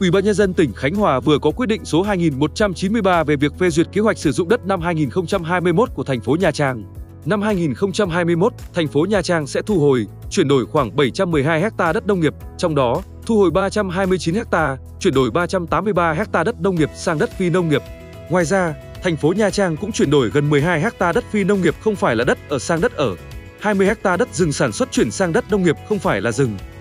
Ủy ban Nhân dân tỉnh Khánh Hòa vừa có quyết định số 2193 về việc phê duyệt kế hoạch sử dụng đất năm 2021 của thành phố Nha Trang. Năm 2021, thành phố Nha Trang sẽ thu hồi, chuyển đổi khoảng 712 ha đất nông nghiệp, trong đó thu hồi 329 ha, chuyển đổi 383 ha đất nông nghiệp sang đất phi nông nghiệp. Ngoài ra, thành phố Nha Trang cũng chuyển đổi gần 12 ha đất phi nông nghiệp không phải là đất ở sang đất ở, 20 ha đất rừng sản xuất chuyển sang đất nông nghiệp không phải là rừng.